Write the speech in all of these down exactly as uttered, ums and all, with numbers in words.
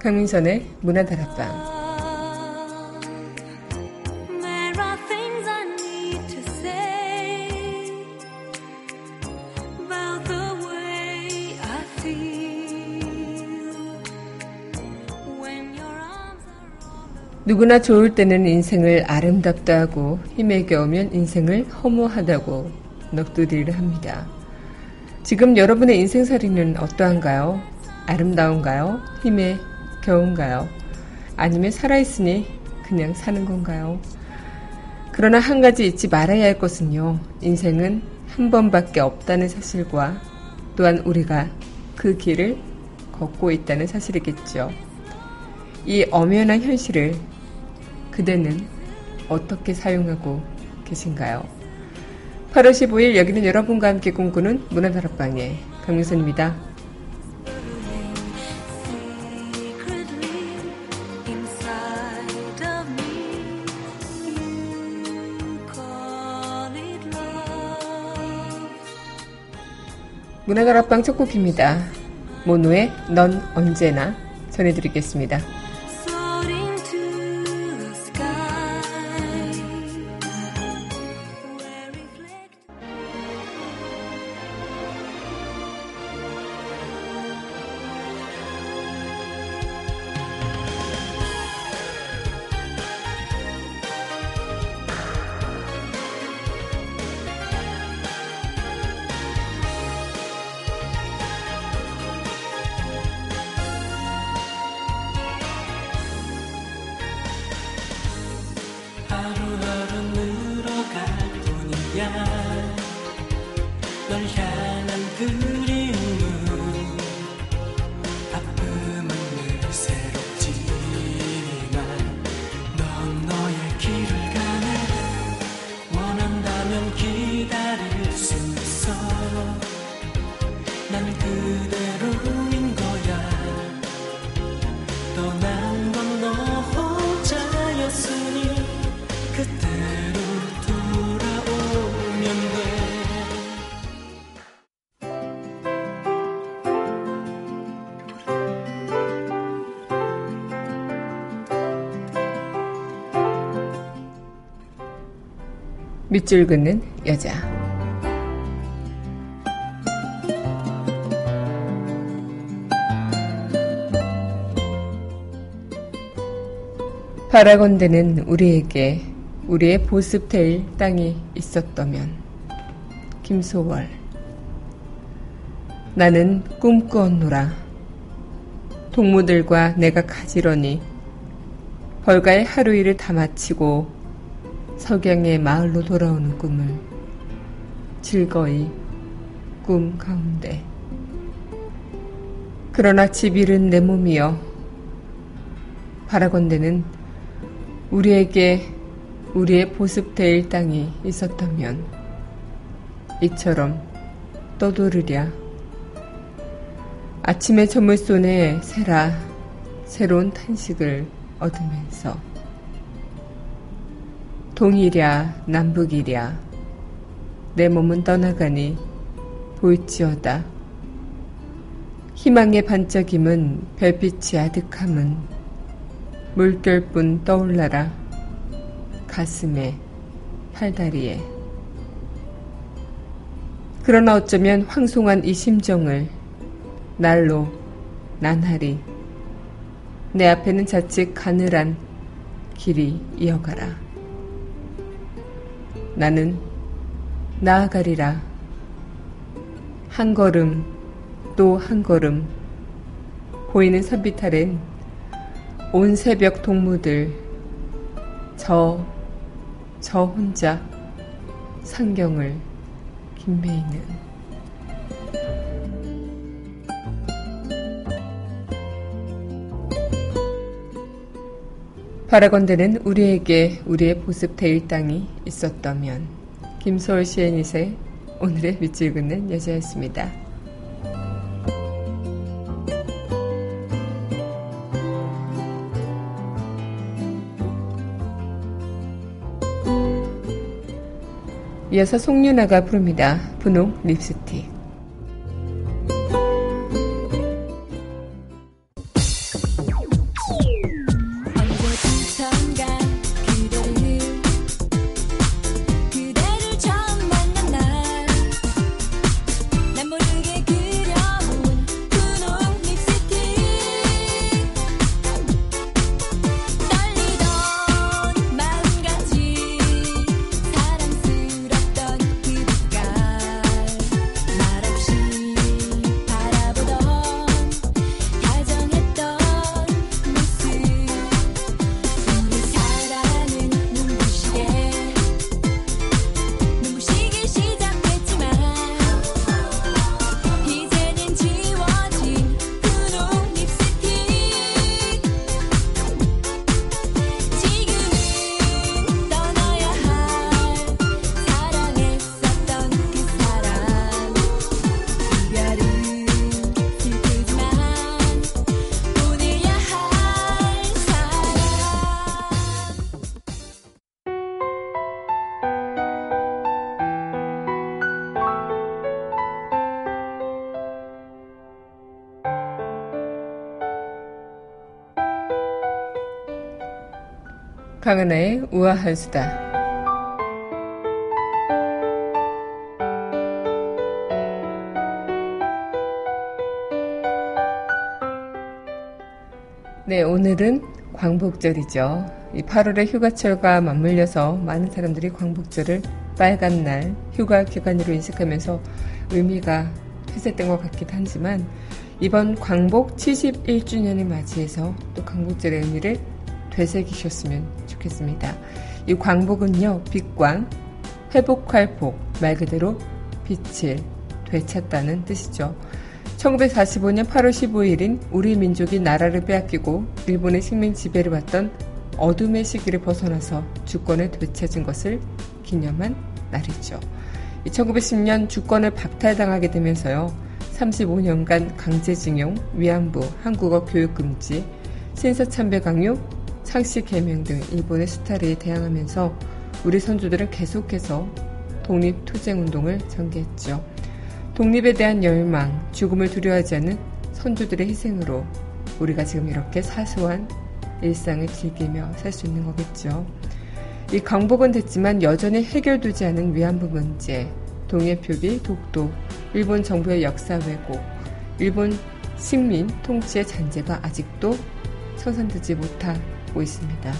강민선의 문화다락방. 누구나 좋을 때는 인생을 아름답다 하고 힘에 겨우면 인생을 허무하다고 넋두리를 합니다. 지금 여러분의 인생살이는 어떠한가요? 아름다운가요? 힘에 겨운가요? 아니면 살아있으니 그냥 사는 건가요? 그러나 한 가지 잊지 말아야 할 것은요, 인생은 한 번밖에 없다는 사실과 또한 우리가 그 길을 걷고 있다는 사실이겠죠. 이 엄연한 현실을 그대는 어떻게 사용하고 계신가요? 팔월 십오일 여기는 여러분과 함께 꿈꾸는 문화다락방의 강민선입니다. 문화다락방 첫 곡입니다. 모노의 넌 언제나 전해드리겠습니다. 밑줄 긋는 여자. 바라건대는 우리에게 우리의 보습될 땅이 있었다면. 김소월. 나는 꿈꾸었노라. 동무들과 내가 가지런히 벌가의 하루일을 다 마치고 석양의 마을로 돌아오는 꿈을 즐거이 꿈 가운데. 그러나 집 잃은 내 몸이여, 바라건대는 우리에게 우리의 보습될 땅이 있었다면 이처럼 떠돌으랴. 아침의 저물손에 새라 새로운 탄식을 얻으면서. 동이랴 남북이랴 내 몸은 떠나가니 볼지어다. 희망의 반짝임은 별빛이 아득함은 물결뿐 떠올라라. 가슴에 팔다리에. 그러나 어쩌면 황송한 이 심정을 날로 난하리. 내 앞에는 자칫 가늘한 길이 이어가라. 나는 나아가리라. 한 걸음 또 한 걸음 보이는 산비탈엔 온 새벽 동무들, 저, 저 혼자 상경을 김매이는. 바라건대는 우리에게 우리의 보습 대일당이 있었다면. 김소월 시애닛의 오늘의 밑줄 긋는 여자였습니다. 이어서 송윤아가 부릅니다. 분홍 립스틱. 강은하의 우아한 수다. 네, 오늘은 광복절이죠. 이 팔월의 휴가철과 맞물려서 많은 사람들이 광복절을 빨간 날 휴가 기간으로 인식하면서 의미가 퇴색된 것 같기도 하지만, 이번 광복 칠십일 주년을 맞이해서 또 광복절의 의미를 되새기셨으면 좋겠습니다. 이 광복은요, 빛광, 회복할 복, 말 그대로 빛을 되찾다는 뜻이죠. 천구백사십오 년 팔월 십오일인 우리 민족이 나라를 빼앗기고 일본의 식민 지배를 받던 어둠의 시기를 벗어나서 주권을 되찾은 것을 기념한 날이죠. 이 천구백십 년 주권을 박탈당하게 되면서요, 삼십오 년간 강제징용, 위안부, 한국어 교육금지, 신사참배 강요, 상식 개명 등 일본의 수탈에 대항하면서 우리 선조들은 계속해서 독립투쟁운동을 전개했죠. 독립에 대한 열망, 죽음을 두려워하지 않는 선조들의 희생으로 우리가 지금 이렇게 사소한 일상을 즐기며 살 수 있는 거겠죠. 이 광복은 됐지만 여전히 해결되지 않은 위안부 문제, 동해 표기, 독도, 일본 정부의 역사 왜곡, 일본 식민 통치의 잔재가 아직도 청산되지 못한 있습니다.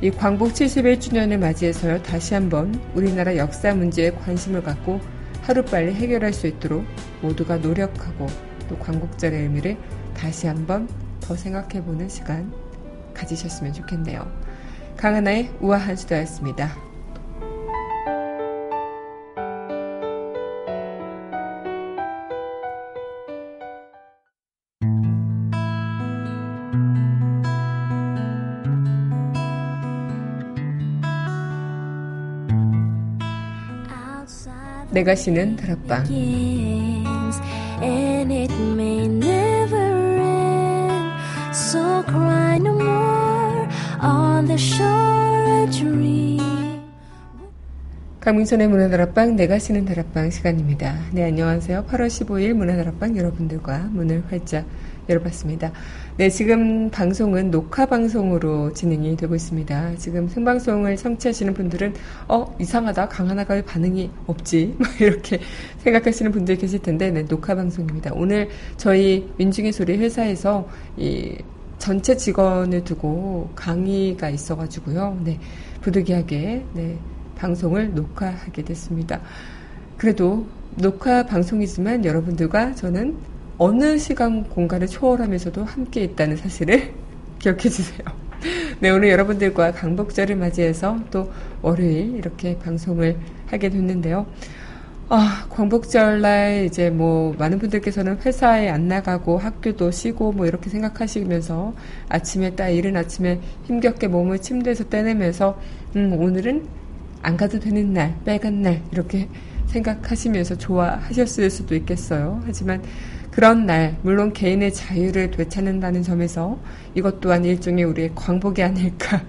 이 광복 칠십일 주년을 맞이해서 다시 한번 우리나라 역사 문제에 관심을 갖고 하루빨리 해결할 수 있도록 모두가 노력하고, 또 광복절의 의미를 다시 한번 더 생각해보는 시간 가지셨으면 좋겠네요. 강하나의 우아한 수다였습니다. 내가 쉬는 다락방. 강민선의 문화다락방, 내가 쉬는 다락방 시간입니다. 네, 안녕하세요. 팔월 십오일 문화다락방 여러분들과 문을 활짝 열어봤습니다. 네, 지금 방송은 녹화 방송으로 진행이 되고 있습니다. 지금 생방송을 청취하시는 분들은 어? 이상하다. 강하나가 왜 반응이 없지? 막 이렇게 생각하시는 분들이 계실 텐데, 네, 녹화 방송입니다. 오늘 저희 민중의 소리 회사에서 이 전체 직원을 두고 강의가 있어가지고요. 네, 부득이하게, 네, 방송을 녹화하게 됐습니다. 그래도 녹화 방송이지만 여러분들과 저는 어느 시간 공간을 초월하면서도 함께 있다는 사실을 기억해 주세요. 네, 오늘 여러분들과 광복절을 맞이해서 또 월요일 이렇게 방송을 하게 됐는데요. 아, 광복절날 이제 뭐 많은 분들께서는 회사에 안 나가고 학교도 쉬고 뭐 이렇게 생각하시면서 아침에 딱 이른 아침에 힘겹게 몸을 침대에서 떼내면서 음, 오늘은 안 가도 되는 날, 빨간 날 이렇게 생각하시면서 좋아하셨을 수도 있겠어요. 하지만 그런 날, 물론 개인의 자유를 되찾는다는 점에서 이것 또한 일종의 우리의 광복이 아닐까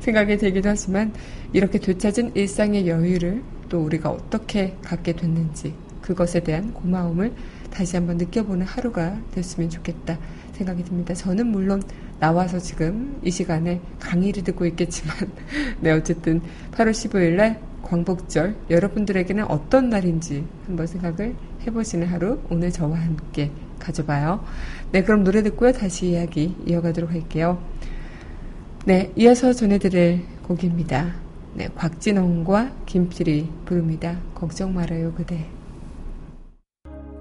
생각이 되기도 하지만 이렇게 되찾은 일상의 여유를 또 우리가 어떻게 갖게 됐는지 그것에 대한 고마움을 다시 한번 느껴보는 하루가 됐으면 좋겠다 생각이 듭니다. 저는 물론 나와서 지금 이 시간에 강의를 듣고 있겠지만 네, 어쨌든 팔월 십오일날 광복절 여러분들에게는 어떤 날인지 한번 생각을 해보시는 하루 오늘 저와 함께 가져봐요. 네, 그럼 노래 듣고요. 다시 이야기 이어가도록 할게요. 네, 이어서 전해드릴 곡입니다. 네, 곽진원과 김필이 부릅니다. 걱정 말아요 그대.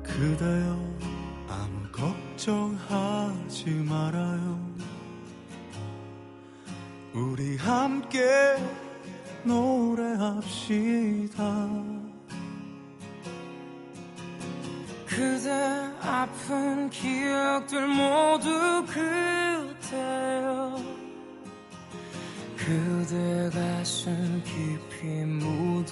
그대여 아무 걱정하지 말아요. 우리 함께 노래합시다. 그대 아픈 기억들 모두 그대여. 그대 가슴 깊이 묻어버리고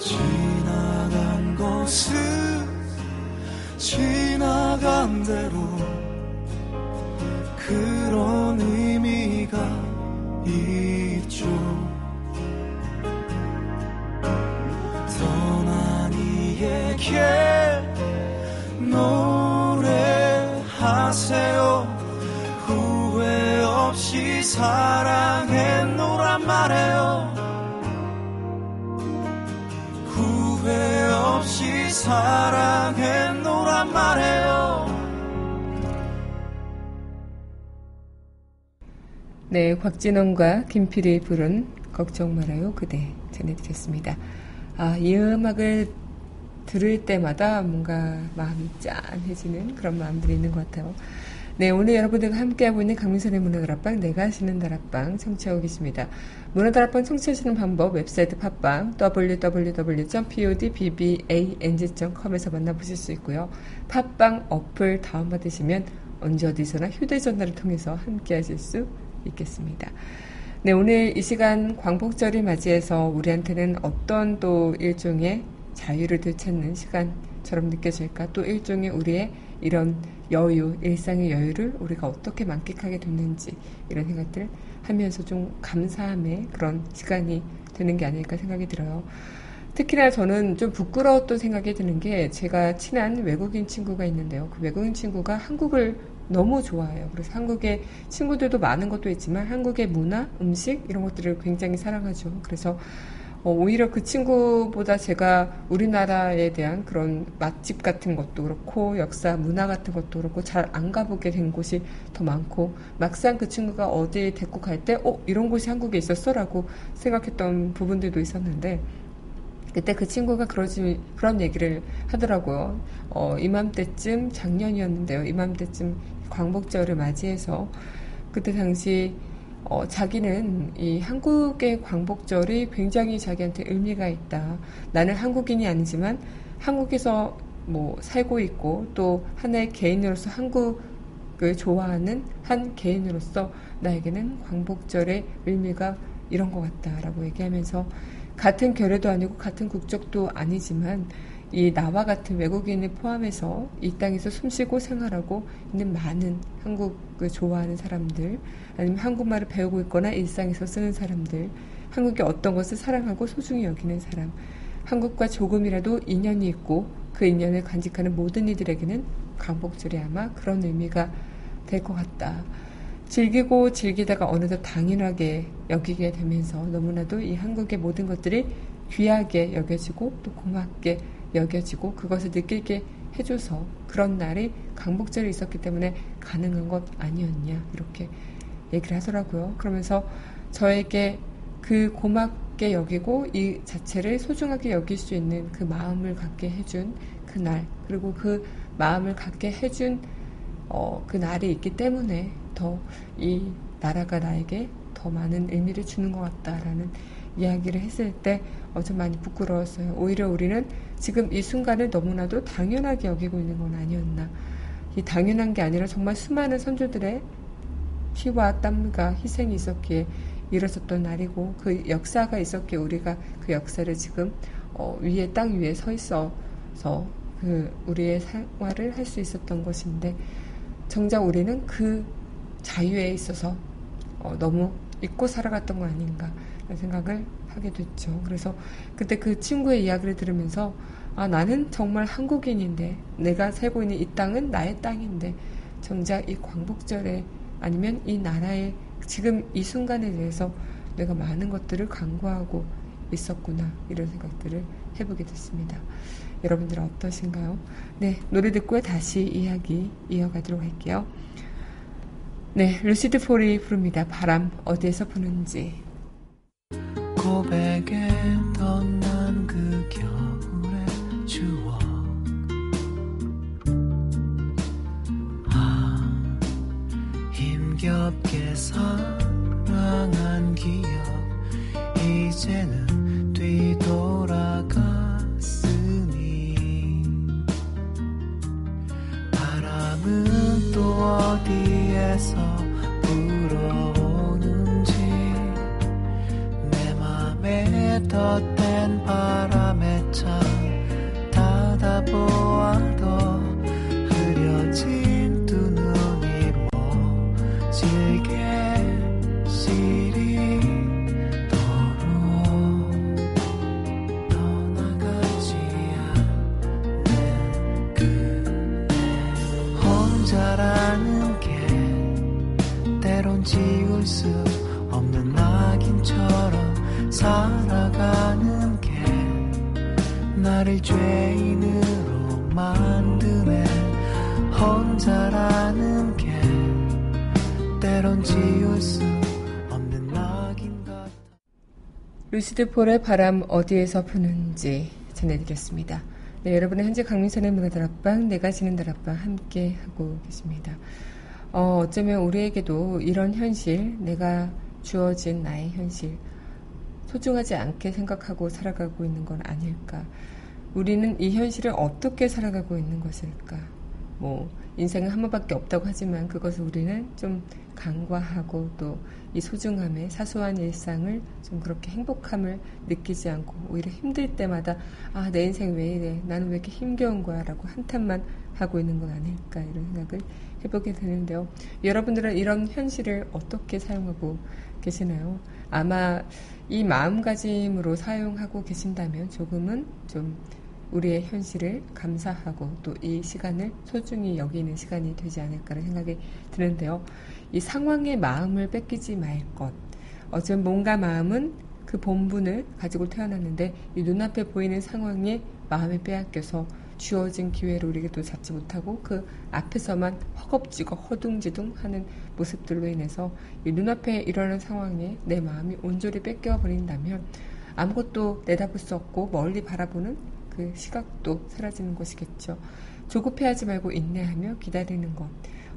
지나간 것은 지나간 대로 그런 의미가 있죠. 떠난 이에게 노래하세요. 후회 없이 사랑했노란 말해요. 후회 없이 사랑했노란 말해요. 네, 곽진원과 김필이 부른 걱정 말아요 그대 전해드렸습니다. 아, 이 음악을 들을 때마다 뭔가 마음이 짠해지는 그런 마음들이 있는 것 같아요. 네, 오늘 여러분들과 함께하고 있는 강민선의 문화다락방, 내가 아시는 다락방 청취하고 계십니다. 문화다락방 청취하시는 방법, 웹사이트 팟빵 더블유 더블유 더블유 점 팟 비 비 에이 엔 지 점 컴에서 만나보실 수 있고요. 팟빵 어플 다운받으시면 언제 어디서나 휴대전화를 통해서 함께하실 수 있겠습니다. 네, 오늘 이 시간 광복절을 맞이해서 우리한테는 어떤 또 일종의 자유를 되찾는 시간처럼 느껴질까? 또 일종의 우리의 이런 여유, 일상의 여유를 우리가 어떻게 만끽하게 됐는지 이런 생각들 하면서 좀 감사함의 그런 시간이 되는 게 아닐까 생각이 들어요. 특히나 저는 좀 부끄러웠던 생각이 드는 게 제가 친한 외국인 친구가 있는데요. 그 외국인 친구가 한국을 너무 좋아해요. 그래서 한국의 친구들도 많은 것도 있지만 한국의 문화, 음식 이런 것들을 굉장히 사랑하죠. 그래서 어, 오히려 그 친구보다 제가 우리나라에 대한 그런 맛집 같은 것도 그렇고 역사, 문화 같은 것도 그렇고 잘 안 가보게 된 곳이 더 많고 막상 그 친구가 어디 데리고 갈 때 어? 이런 곳이 한국에 있었어? 라고 생각했던 부분들도 있었는데 그때 그 친구가 그러지, 그런 얘기를 하더라고요. 어, 이맘때쯤 작년이었는데요. 이맘때쯤 광복절을 맞이해서 그때 당시 어, 자기는 이 한국의 광복절이 굉장히 자기한테 의미가 있다. 나는 한국인이 아니지만 한국에서 뭐 살고 있고 또 하나의 개인으로서 한국을 좋아하는 한 개인으로서 나에게는 광복절의 의미가 이런 것 같다라고 얘기하면서 같은 결여도 아니고 같은 국적도 아니지만 이 나와 같은 외국인을 포함해서 이 땅에서 숨쉬고 생활하고 있는 많은 한국을 좋아하는 사람들 아니면 한국말을 배우고 있거나 일상에서 쓰는 사람들 한국의 어떤 것을 사랑하고 소중히 여기는 사람 한국과 조금이라도 인연이 있고 그 인연을 간직하는 모든 이들에게는 광복절이 아마 그런 의미가 될 것 같다. 즐기고 즐기다가 어느덧 당연하게 여기게 되면서 너무나도 이 한국의 모든 것들이 귀하게 여겨지고 또 고맙게 여겨지고 그것을 느끼게 해줘서 그런 날이 광복절이 있었기 때문에 가능한 것 아니었냐 이렇게 얘기를 하더라고요. 그러면서 저에게 그 고맙게 여기고 이 자체를 소중하게 여길 수 있는 그 마음을 갖게 해준 그 날, 그리고 그 마음을 갖게 해준 어, 그 날이 있기 때문에 더 이 나라가 나에게 더 많은 의미를 주는 것 같다라는 이야기를 했을 때 어, 좀 많이 부끄러웠어요. 오히려 우리는 지금 이 순간을 너무나도 당연하게 여기고 있는 건 아니었나. 이 당연한 게 아니라 정말 수많은 선조들의 피와 땀과 희생이 있었기에 일어섰던 날이고 그 역사가 있었기에 우리가 그 역사를 지금 어, 위에 땅 위에 서 있어서 그 우리의 생활을 할 수 있었던 것인데 정작 우리는 그 자유에 있어서 어, 너무 잊고 살아갔던 거 아닌가 생각을 하게 됐죠. 그래서 그때 그 친구의 이야기를 들으면서 아 나는 정말 한국인인데 내가 살고 있는 이 땅은 나의 땅인데 정작 이 광복절에 아니면 이 나라의 지금 이 순간에 대해서 내가 많은 것들을 간과하고 있었구나 이런 생각들을 해보게 됐습니다. 여러분들은 어떠신가요? 네, 노래 듣고 다시 이야기 이어가도록 할게요. 네, 루시드 폴이 부릅니다. 바람 어디에서 부는지. 고백했던 난 그 겨울의 추억 아 힘겹게 사랑한 기억 이제는 뒤돌아갔으니 바람은 또 어디에서 불어 덧댄 바람에 창 닫아보아도 흐려진 두 눈이 모질게 시리도록 떠나가지 않는 그대 혼자라는 게 때론 지울 수 없는 낙인처럼 살아가는 게 나를 죄인으로 만드네 혼자라는 게 때론 지울 수 없는 낙인 같아. 루시드 폴의 바람 어디에서 부는지 전해드렸습니다. 네, 여러분은 현재 강민선의 문화다락방 내가 지는 다락방 함께 하고 계십니다. 어, 어쩌면 우리에게도 이런 현실 내가 주어진 나의 현실 소중하지 않게 생각하고 살아가고 있는 건 아닐까? 우리는 이 현실을 어떻게 살아가고 있는 것일까? 뭐 인생은 한 번밖에 없다고 하지만 그것을 우리는 좀 간과하고 또 이 소중함에 사소한 일상을 좀 그렇게 행복함을 느끼지 않고 오히려 힘들 때마다 아, 내 인생 왜 이래? 나는 왜 이렇게 힘겨운 거야? 라고 한탄만 하고 있는 건 아닐까? 이런 생각을 해보게 되는데요. 여러분들은 이런 현실을 어떻게 사용하고 계시나요? 아마 이 마음가짐으로 사용하고 계신다면 조금은 좀 우리의 현실을 감사하고 또 이 시간을 소중히 여기는 시간이 되지 않을까라는 생각이 드는데요. 이 상황에 마음을 뺏기지 말 것. 어쩌면 몸과 마음은 그 본분을 가지고 태어났는데 이 눈앞에 보이는 상황에 마음에 빼앗겨서 주어진 기회를 우리에게 또 잡지 못하고 그 앞에서만 허겁지겁 허둥지둥 하는 모습들로 인해서 이 눈앞에 일어나는 상황에 내 마음이 온졸히 뺏겨버린다면 아무것도 내다볼 수 없고 멀리 바라보는 그 시각도 사라지는 것이겠죠. 조급해하지 말고 인내하며 기다리는 것.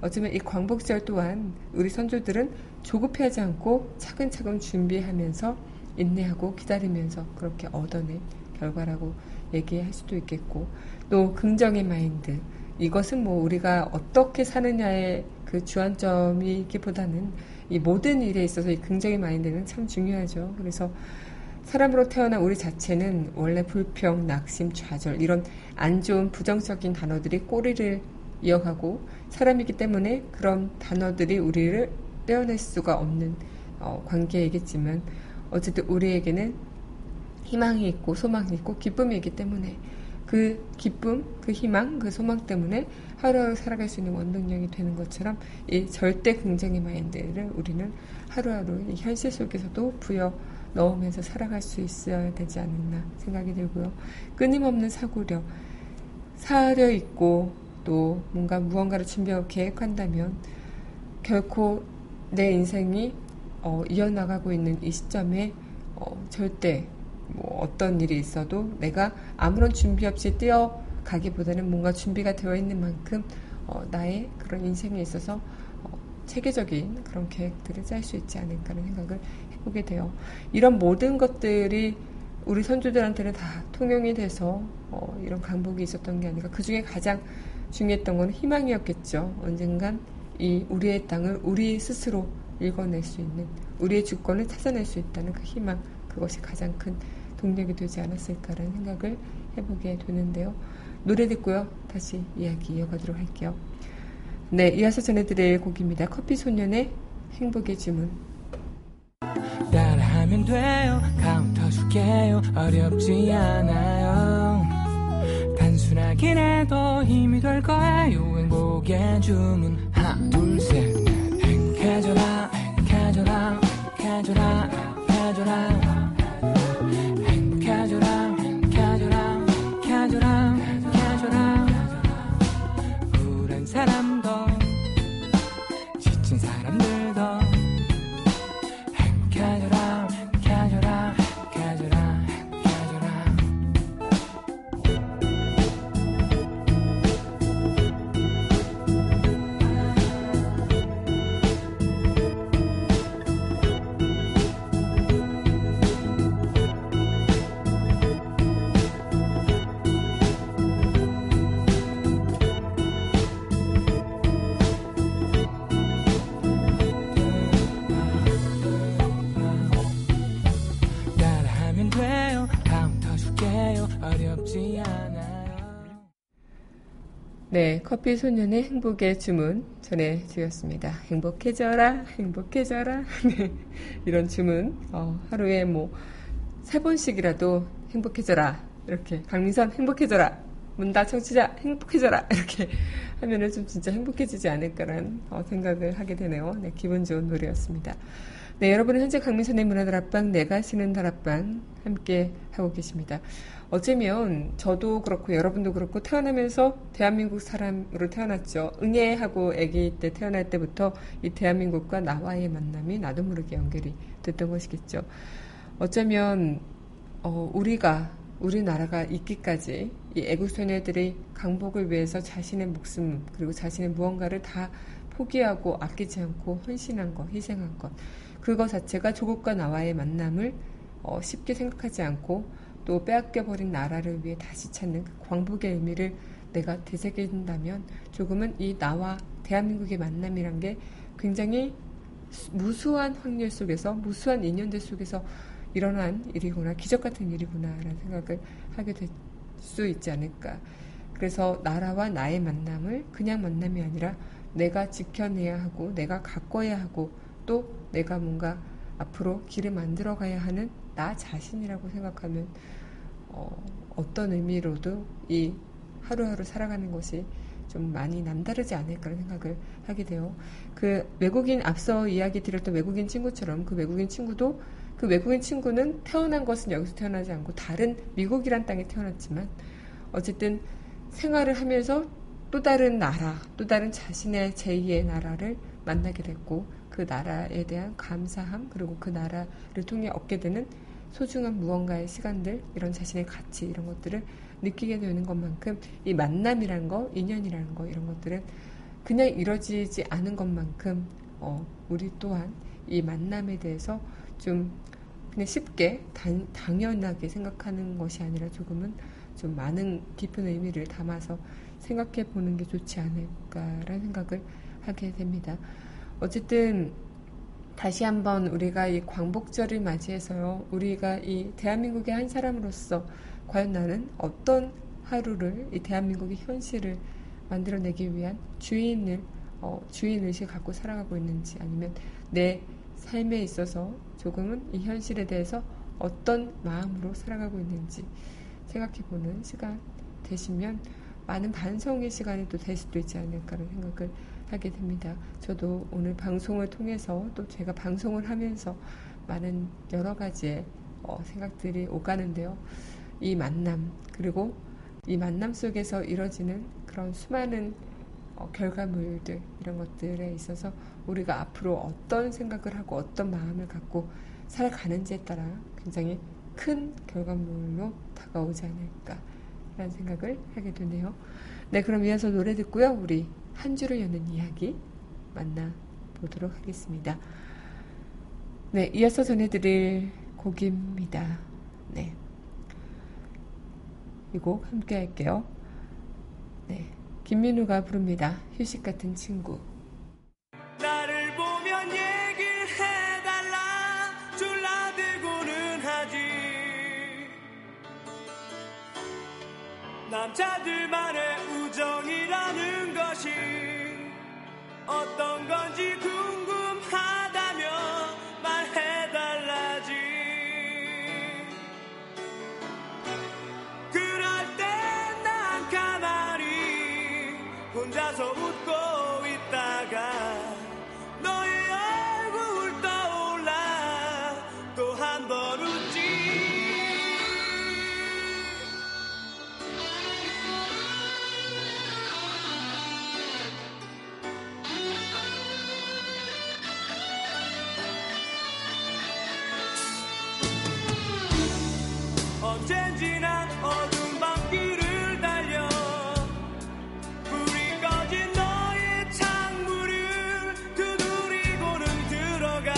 어쩌면 이 광복절 또한 우리 선조들은 조급해하지 않고 차근차근 준비하면서 인내하고 기다리면서 그렇게 얻어낸 결과라고 얘기할 수도 있겠고 또 긍정의 마인드 이것은 뭐 우리가 어떻게 사느냐의 그 주안점이기보다는 이 모든 일에 있어서 이 긍정의 마인드는 참 중요하죠. 그래서 사람으로 태어난 우리 자체는 원래 불평, 낙심, 좌절 이런 안 좋은 부정적인 단어들이 꼬리를 이어가고 사람이기 때문에 그런 단어들이 우리를 떼어낼 수가 없는 어, 관계이겠지만 어쨌든 우리에게는 희망이 있고 소망이 있고 기쁨이 있기 때문에 그 기쁨, 그 희망, 그 소망 때문에 하루하루 살아갈 수 있는 원동력이 되는 것처럼 이 절대 긍정의 마인드를 우리는 하루하루 이 현실 속에서도 부여 넣으면서 살아갈 수 있어야 되지 않나 생각이 들고요. 끊임없는 사고력. 사려 있고 또 뭔가 무언가를 준비하고 계획한다면 결코 내 인생이 어, 이어나가고 있는 이 시점에 어, 절대 뭐 어떤 일이 있어도 내가 아무런 준비 없이 뛰어가기보다는 뭔가 준비가 되어 있는 만큼 어, 나의 그런 인생에 있어서 어, 체계적인 그런 계획들을 짤 수 있지 않을까 하는 생각을 해보게 돼요. 이런 모든 것들이 우리 선조들한테는 다 통용이 돼서 어, 이런 강복이 있었던 게 아닌가. 그 중에 가장 중요했던 건 희망이었겠죠. 언젠간 이 우리의 땅을 우리 스스로 읽어낼 수 있는, 우리의 주권을 찾아낼 수 있다는 그 희망, 그것이 가장 큰 동력이 되지 않았을까라는 생각을 해보게 되는데요. 노래 듣고요, 다시 이야기 이어가도록 할게요. 네, 이어서 전해드릴 곡입니다. 커피소년의 행복의 주문. 따라하면 돼요. 카운터 줄게요. 어렵지 않아요. 단순하긴 해도 힘이 될 거예요. 행복의 주문. 하나 둘 셋 넷. 행복해져라 행복해져라 행복해져라 행복해져라 사람도 지친 사람들도 행복해져라 행복해져라 행복해져라 네, 커피소년의 행복의 주문 전해드렸습니다. 행복해져라, 행복해져라. 네, 이런 주문 어, 하루에 뭐 세 번씩이라도 행복해져라, 이렇게 강민선 행복해져라, 문다 청취자 행복해져라, 이렇게 하면은 좀 진짜 행복해지지 않을까라는 어, 생각을 하게 되네요. 네, 기분 좋은 노래였습니다. 네, 여러분은 현재 강민선의 문화다락방, 내가 쓰는 다락방 함께 하고 계십니다. 어쩌면 저도 그렇고 여러분도 그렇고 태어나면서 대한민국 사람으로 태어났죠. 응애하고 아기 때 태어날 때부터 이 대한민국과 나와의 만남이 나도 모르게 연결이 됐던 것이겠죠. 어쩌면 어, 우리가 우리나라가 있기까지 이 애국소녀들이 강복을 위해서 자신의 목숨 그리고 자신의 무언가를 다 포기하고 아끼지 않고 헌신한 것, 희생한 것, 그거 자체가 조국과 나와의 만남을 어, 쉽게 생각하지 않고 또 빼앗겨버린 나라를 위해 다시 찾는 그 광복의 의미를 내가 되새긴다면 조금은 이 나와 대한민국의 만남이란 게 굉장히 무수한 확률 속에서 무수한 인연들 속에서 일어난 일이구나, 기적 같은 일이구나라는 생각을 하게 될 수 있지 않을까. 그래서 나라와 나의 만남을 그냥 만남이 아니라 내가 지켜내야 하고 내가 가꿔야 하고 또 내가 뭔가 앞으로 길을 만들어 가야 하는 나 자신이라고 생각하면 어, 어떤 의미로도 이 하루하루 살아가는 것이 좀 많이 남다르지 않을까라는 생각을 하게 돼요. 그 외국인, 앞서 이야기 드렸던 외국인 친구처럼 그 외국인 친구도, 그 외국인 친구는 태어난 것은 여기서 태어나지 않고 다른 미국이란 땅에 태어났지만 어쨌든 생활을 하면서 또 다른 나라, 또 다른 자신의 제이의 나라를 만나게 됐고 그 나라에 대한 감사함, 그리고 그 나라를 통해 얻게 되는 소중한 무언가의 시간들, 이런 자신의 가치, 이런 것들을 느끼게 되는 것만큼 이 만남이란 거, 인연이라는 거, 이런 것들은 그냥 이루어지지 않은 것만큼 어, 우리 또한 이 만남에 대해서 좀 그냥 쉽게 단, 당연하게 생각하는 것이 아니라 조금은 좀 많은 깊은 의미를 담아서 생각해 보는 게 좋지 않을까라는 생각을 하게 됩니다. 어쨌든 다시 한번 우리가 이 광복절을 맞이해서요, 우리가 이 대한민국의 한 사람으로서 과연 나는 어떤 하루를, 이 대한민국의 현실을 만들어내기 위한 주인을 어, 주인의식을 갖고 살아가고 있는지, 아니면 내 삶에 있어서 조금은 이 현실에 대해서 어떤 마음으로 살아가고 있는지 생각해보는 시간 되시면 많은 반성의 시간이 또 될 수도 있지 않을까라는 생각을 하게 됩니다. 저도 오늘 방송을 통해서 또 제가 방송을 하면서 많은 여러 가지의 어, 생각들이 오가는데요. 이 만남, 그리고 이 만남 속에서 이뤄지는 그런 수많은 어, 결과물들, 이런 것들에 있어서 우리가 앞으로 어떤 생각을 하고 어떤 마음을 갖고 살아가는지에 따라 굉장히 큰 결과물로 다가오지 않을까라는 생각을 하게 되네요. 네, 그럼 이어서 노래 듣고요. 우리 한 주를 여는 이야기 만나보도록 하겠습니다. 네, 이어서 전해드릴 곡입니다. 네, 이 곡 함께 할게요. 네, 김민우가 부릅니다. 휴식 같은 친구. 나를 보면 얘기를 해달라 졸라대고는 하지. 남자들만의 우정이라는 것이 어떤 건지 궁금하다며 말해달라지. 그럴 땐 난 가만히 혼자서 웃고 있다가 너의 얼굴 떠올라 또 한 번 웃지. 언젠지 난 어둠 밤길을 달려 불이 꺼진 너의 창문을 두드리고는 들어가.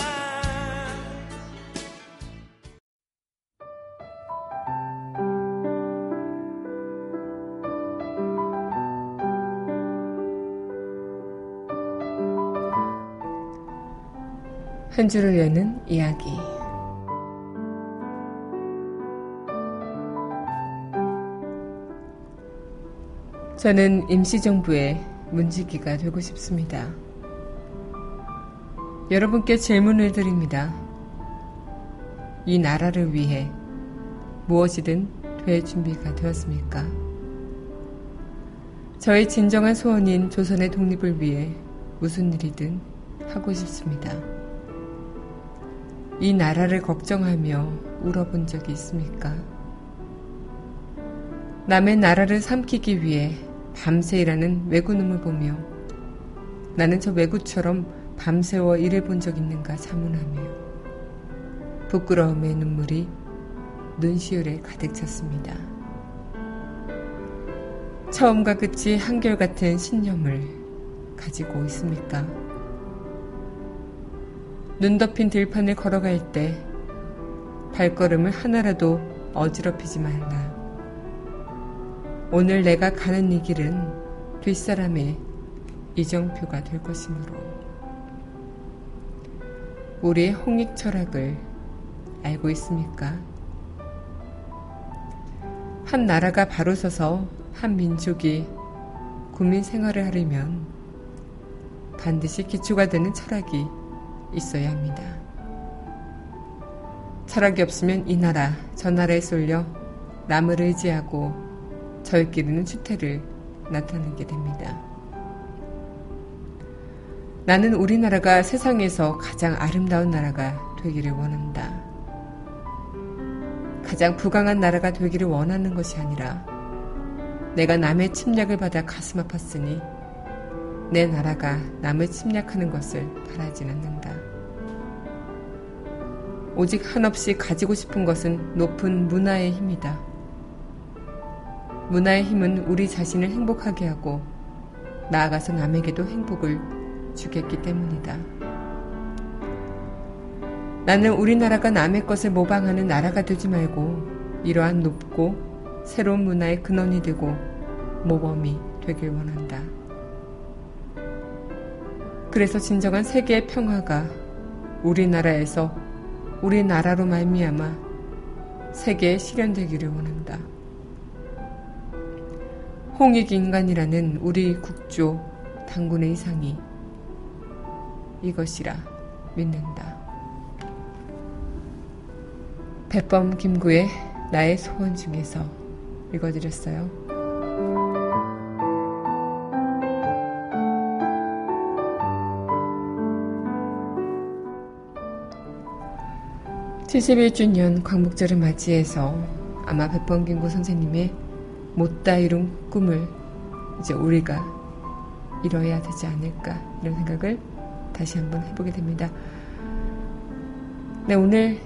한 줄을 여는 이야기. 저는 임시정부의 문지기가 되고 싶습니다. 여러분께 질문을 드립니다. 이 나라를 위해 무엇이든 될 준비가 되었습니까? 저의 진정한 소원인 조선의 독립을 위해 무슨 일이든 하고 싶습니다. 이 나라를 걱정하며 울어본 적이 있습니까? 남의 나라를 삼키기 위해 밤새 일하는 외구놈을 보며 나는 저 외구처럼 밤새워 일해본 적 있는가 자문하며 부끄러움의 눈물이 눈시울에 가득 찼습니다. 처음과 끝이 한결같은 신념을 가지고 있습니까? 눈 덮인 들판을 걸어갈 때 발걸음을 하나라도 어지럽히지 말라. 오늘 내가 가는 이 길은 뒷사람의 이정표가 될 것이므로. 우리의 홍익 철학을 알고 있습니까? 한 나라가 바로 서서 한 민족이 국민 생활을 하려면 반드시 기초가 되는 철학이 있어야 합니다. 철학이 없으면 이 나라 저 나라에 쏠려 남을 의지하고 저희끼리는 추태를 나타내게 됩니다. 나는 우리나라가 세상에서 가장 아름다운 나라가 되기를 원한다. 가장 부강한 나라가 되기를 원하는 것이 아니라 내가 남의 침략을 받아 가슴 아팠으니 내 나라가 남을 침략하는 것을 바라진 않는다. 오직 한없이 가지고 싶은 것은 높은 문화의 힘이다. 문화의 힘은 우리 자신을 행복하게 하고 나아가서 남에게도 행복을 주겠기 때문이다. 나는 우리나라가 남의 것을 모방하는 나라가 되지 말고 이러한 높고 새로운 문화의 근원이 되고 모범이 되길 원한다. 그래서 진정한 세계의 평화가 우리나라에서 우리나라로 말미암아 세계에 실현되기를 원한다. 홍익인간이라는 우리 국조 당군의 이상이 이것이라 믿는다. 백범 김구의 나의 소원 중에서 읽어드렸어요. 칠십일 주년 광복절을 맞이해서 아마 백범 김구 선생님의 못다 이룬 꿈을 이제 우리가 이뤄야 되지 않을까, 이런 생각을 다시 한번 해보게 됩니다. 네, 오늘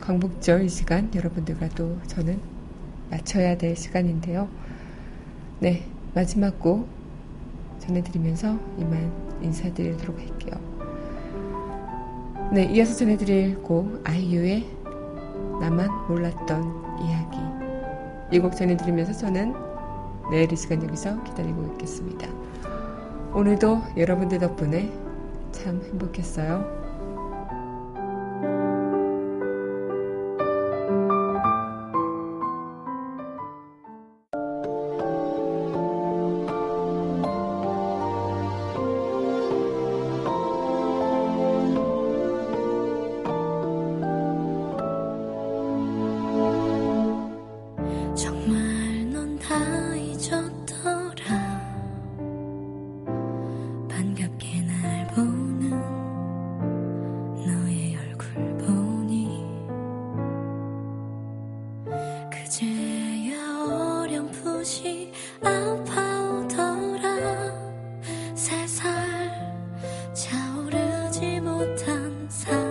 광복절 이 시간 여러분들과 또 저는 마쳐야 될 시간인데요. 네, 마지막 곡 전해드리면서 이만 인사드리도록 할게요. 네, 이어서 전해드릴 곡 아이유의 나만 몰랐던 이야기, 이 곡 전해드리면서 저는 내일 이 시간 여기서 기다리고 있겠습니다. 오늘도 여러분들 덕분에 참 행복했어요. 아파오더라. 세 살 차오르지 못한 사